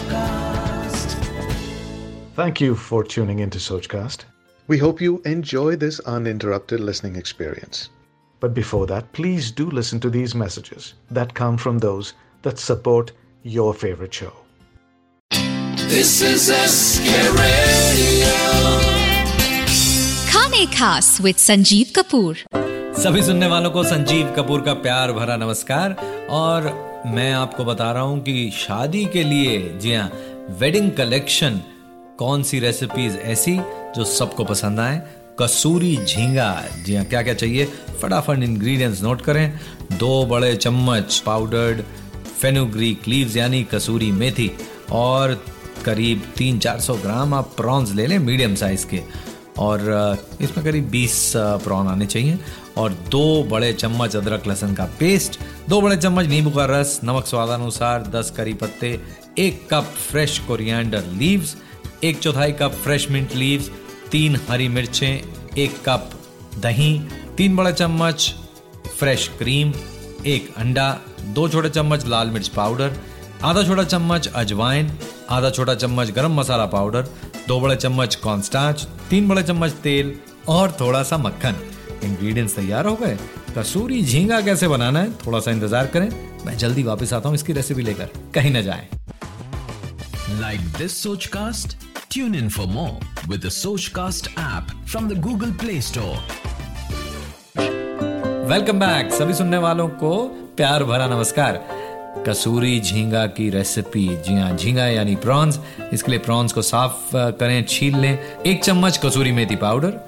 SochCast. Thank you for tuning into SochCast. We hope you enjoy this uninterrupted listening experience. But before that, please do listen to these messages that come from those that support your favorite show. This is SK Radio. Khane Khas with Sanjeev Kapoor. सभी सुनने वालों को संजीव कपूर का प्यार भरा नमस्कार। और मैं आपको बता रहा हूं कि शादी के लिए, जी हाँ, वेडिंग कलेक्शन, कौन सी रेसिपीज ऐसी जो सबको पसंद आए। कसूरी झींगा, जी हाँ, क्या क्या चाहिए फटाफट इंग्रेडिएंट्स नोट करें। 2 बड़े चम्मच पाउडर्ड फेनुग्रीक लीव्स यानी कसूरी मेथी, और करीब 300-400 ग्राम आप प्रॉन्स ले लें मीडियम साइज के, और इसमें करीब 20 प्रॉन आने चाहिए, और 2 बड़े चम्मच अदरक लहसुन का पेस्ट, 2 बड़े चम्मच नींबू का रस, नमक स्वादानुसार, 10 करी पत्ते, 1 cup fresh coriander leaves, 1/4 cup fresh mint leaves, 3 हरी मिर्चें, 1 कप दही, 3 बड़े चम्मच फ्रेश क्रीम, 1 अंडा, 2 छोटे चम्मच लाल मिर्च पाउडर, 1/2 छोटा चम्मच अजवाइन, 1/2 छोटा चम्मच गरम मसाला पाउडर, 2 बड़े चम्मच कॉर्नस्टार्च, 3 बड़े चम्मच तेल और थोड़ा सा मक्खन। इंग्रेडिएंट्स तैयार हो गए। कसूरी झींगा कैसे बनाना है थोड़ा सा इंतजार करें, मैं जल्दी वापस आता हूँ इसकी रेसिपी लेकर, कहीं ना जाए। Like this Sochcast, tune in for more with the Sochcast app from the Google Play Store. Welcome back. सभी सुनने वालों को प्यार भरा नमस्कार। कसूरी झींगा की रेसिपी, जी हाँ, झींगा यानी प्रॉन्स। इसके लिए प्रॉन्स को साफ करें, छील लें। 1 चम्मच कसूरी मेथी पाउडर,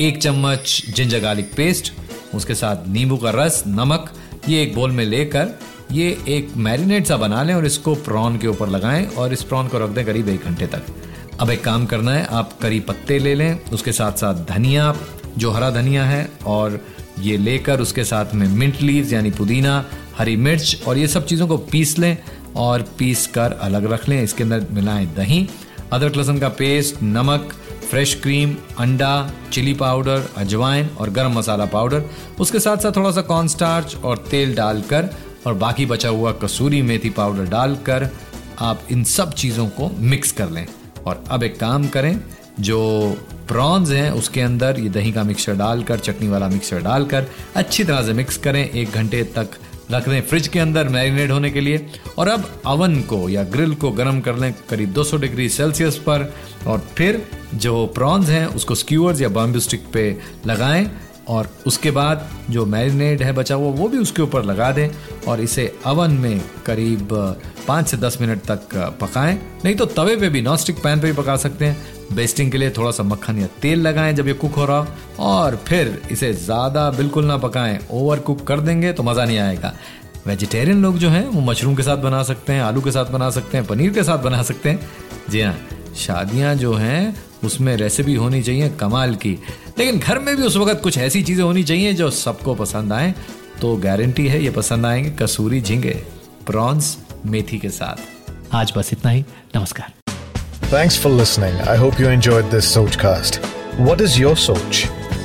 1 चम्मच जिंजर गार्लिक पेस्ट, उसके साथ नींबू का रस, नमक, ये एक बोल में लेकर ये एक मैरिनेट सा बना लें और इसको प्रॉन के ऊपर लगाएं और इस प्रॉन को रख दें करीब 1 घंटे तक। अब एक काम करना है, आप करी पत्ते ले लें, उसके साथ साथ धनिया, जो हरा धनिया है, और ये लेकर उसके साथ में मिंट लीव्स यानी पुदीना, हरी मिर्च, और ये सब चीज़ों को पीस लें और पीस कर अलग रख लें। इसके अंदर मिलाएं दही, अदरक लहसुन का पेस्ट, नमक, फ्रेश क्रीम, अंडा, चिली पाउडर, अजवाइन और गरम मसाला पाउडर, उसके साथ साथ थोड़ा सा कॉर्न स्टार्च और तेल डालकर, और बाकी बचा हुआ कसूरी मेथी पाउडर डालकर आप इन सब चीज़ों को मिक्स कर लें। और अब एक काम करें, जो प्रॉन्स हैं उसके अंदर ये दही का मिक्सचर डालकर, चटनी वाला मिक्सचर डालकर अच्छी तरह से मिक्स करें। 1 घंटे तक रख दें फ्रिज के अंदर मैरिनेट होने के लिए। और अब अवन को या ग्रिल को गर्म कर लें करीब 200 डिग्री सेल्सियस पर, और फिर जो प्रॉन्स हैं उसको स्क्यूअर्स या बॉम्बे स्टिक पे लगाएं, और उसके बाद जो मैरिनेट है बचा हुआ वो भी उसके ऊपर लगा दें, और इसे अवन में करीब 5 से 10 मिनट तक पकाएं। नहीं तो तवे पे भी, नॉनस्टिक पैन पे भी पका सकते हैं। बेस्टिंग के लिए थोड़ा सा मक्खन या तेल लगाएं जब ये कुक हो रहा हो, और फिर इसे ज़्यादा बिल्कुल ना पकाएं, ओवर कुक कर देंगे तो मज़ा नहीं आएगा। वेजिटेरियन लोग जो हैं वो मशरूम के साथ बना सकते हैं, आलू के साथ बना सकते हैं, पनीर के साथ बना सकते हैं। जी हाँ, शादियाँ जो हैं उसमें रेसिपी होनी चाहिए कमाल की, लेकिन घर में भी उस वक्त कुछ ऐसी चीज़ें होनी चाहिए जो सबको पसंद आए। तो गारंटी है ये पसंद आएंगे, कसूरी झींगे प्रॉन्स मेथी के साथ। आज बस इतना ही, नमस्कार। Thanks for listening. I hope you enjoyed this Sochcast. What is your सोच?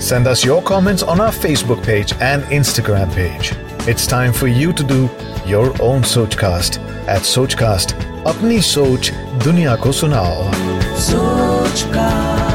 Send us your comments on our Facebook page and Instagram page. It's time for you to do your own Sochcast at Sochcast. अपनी सोच दुनिया को सुनाओ। सोचकास्ट।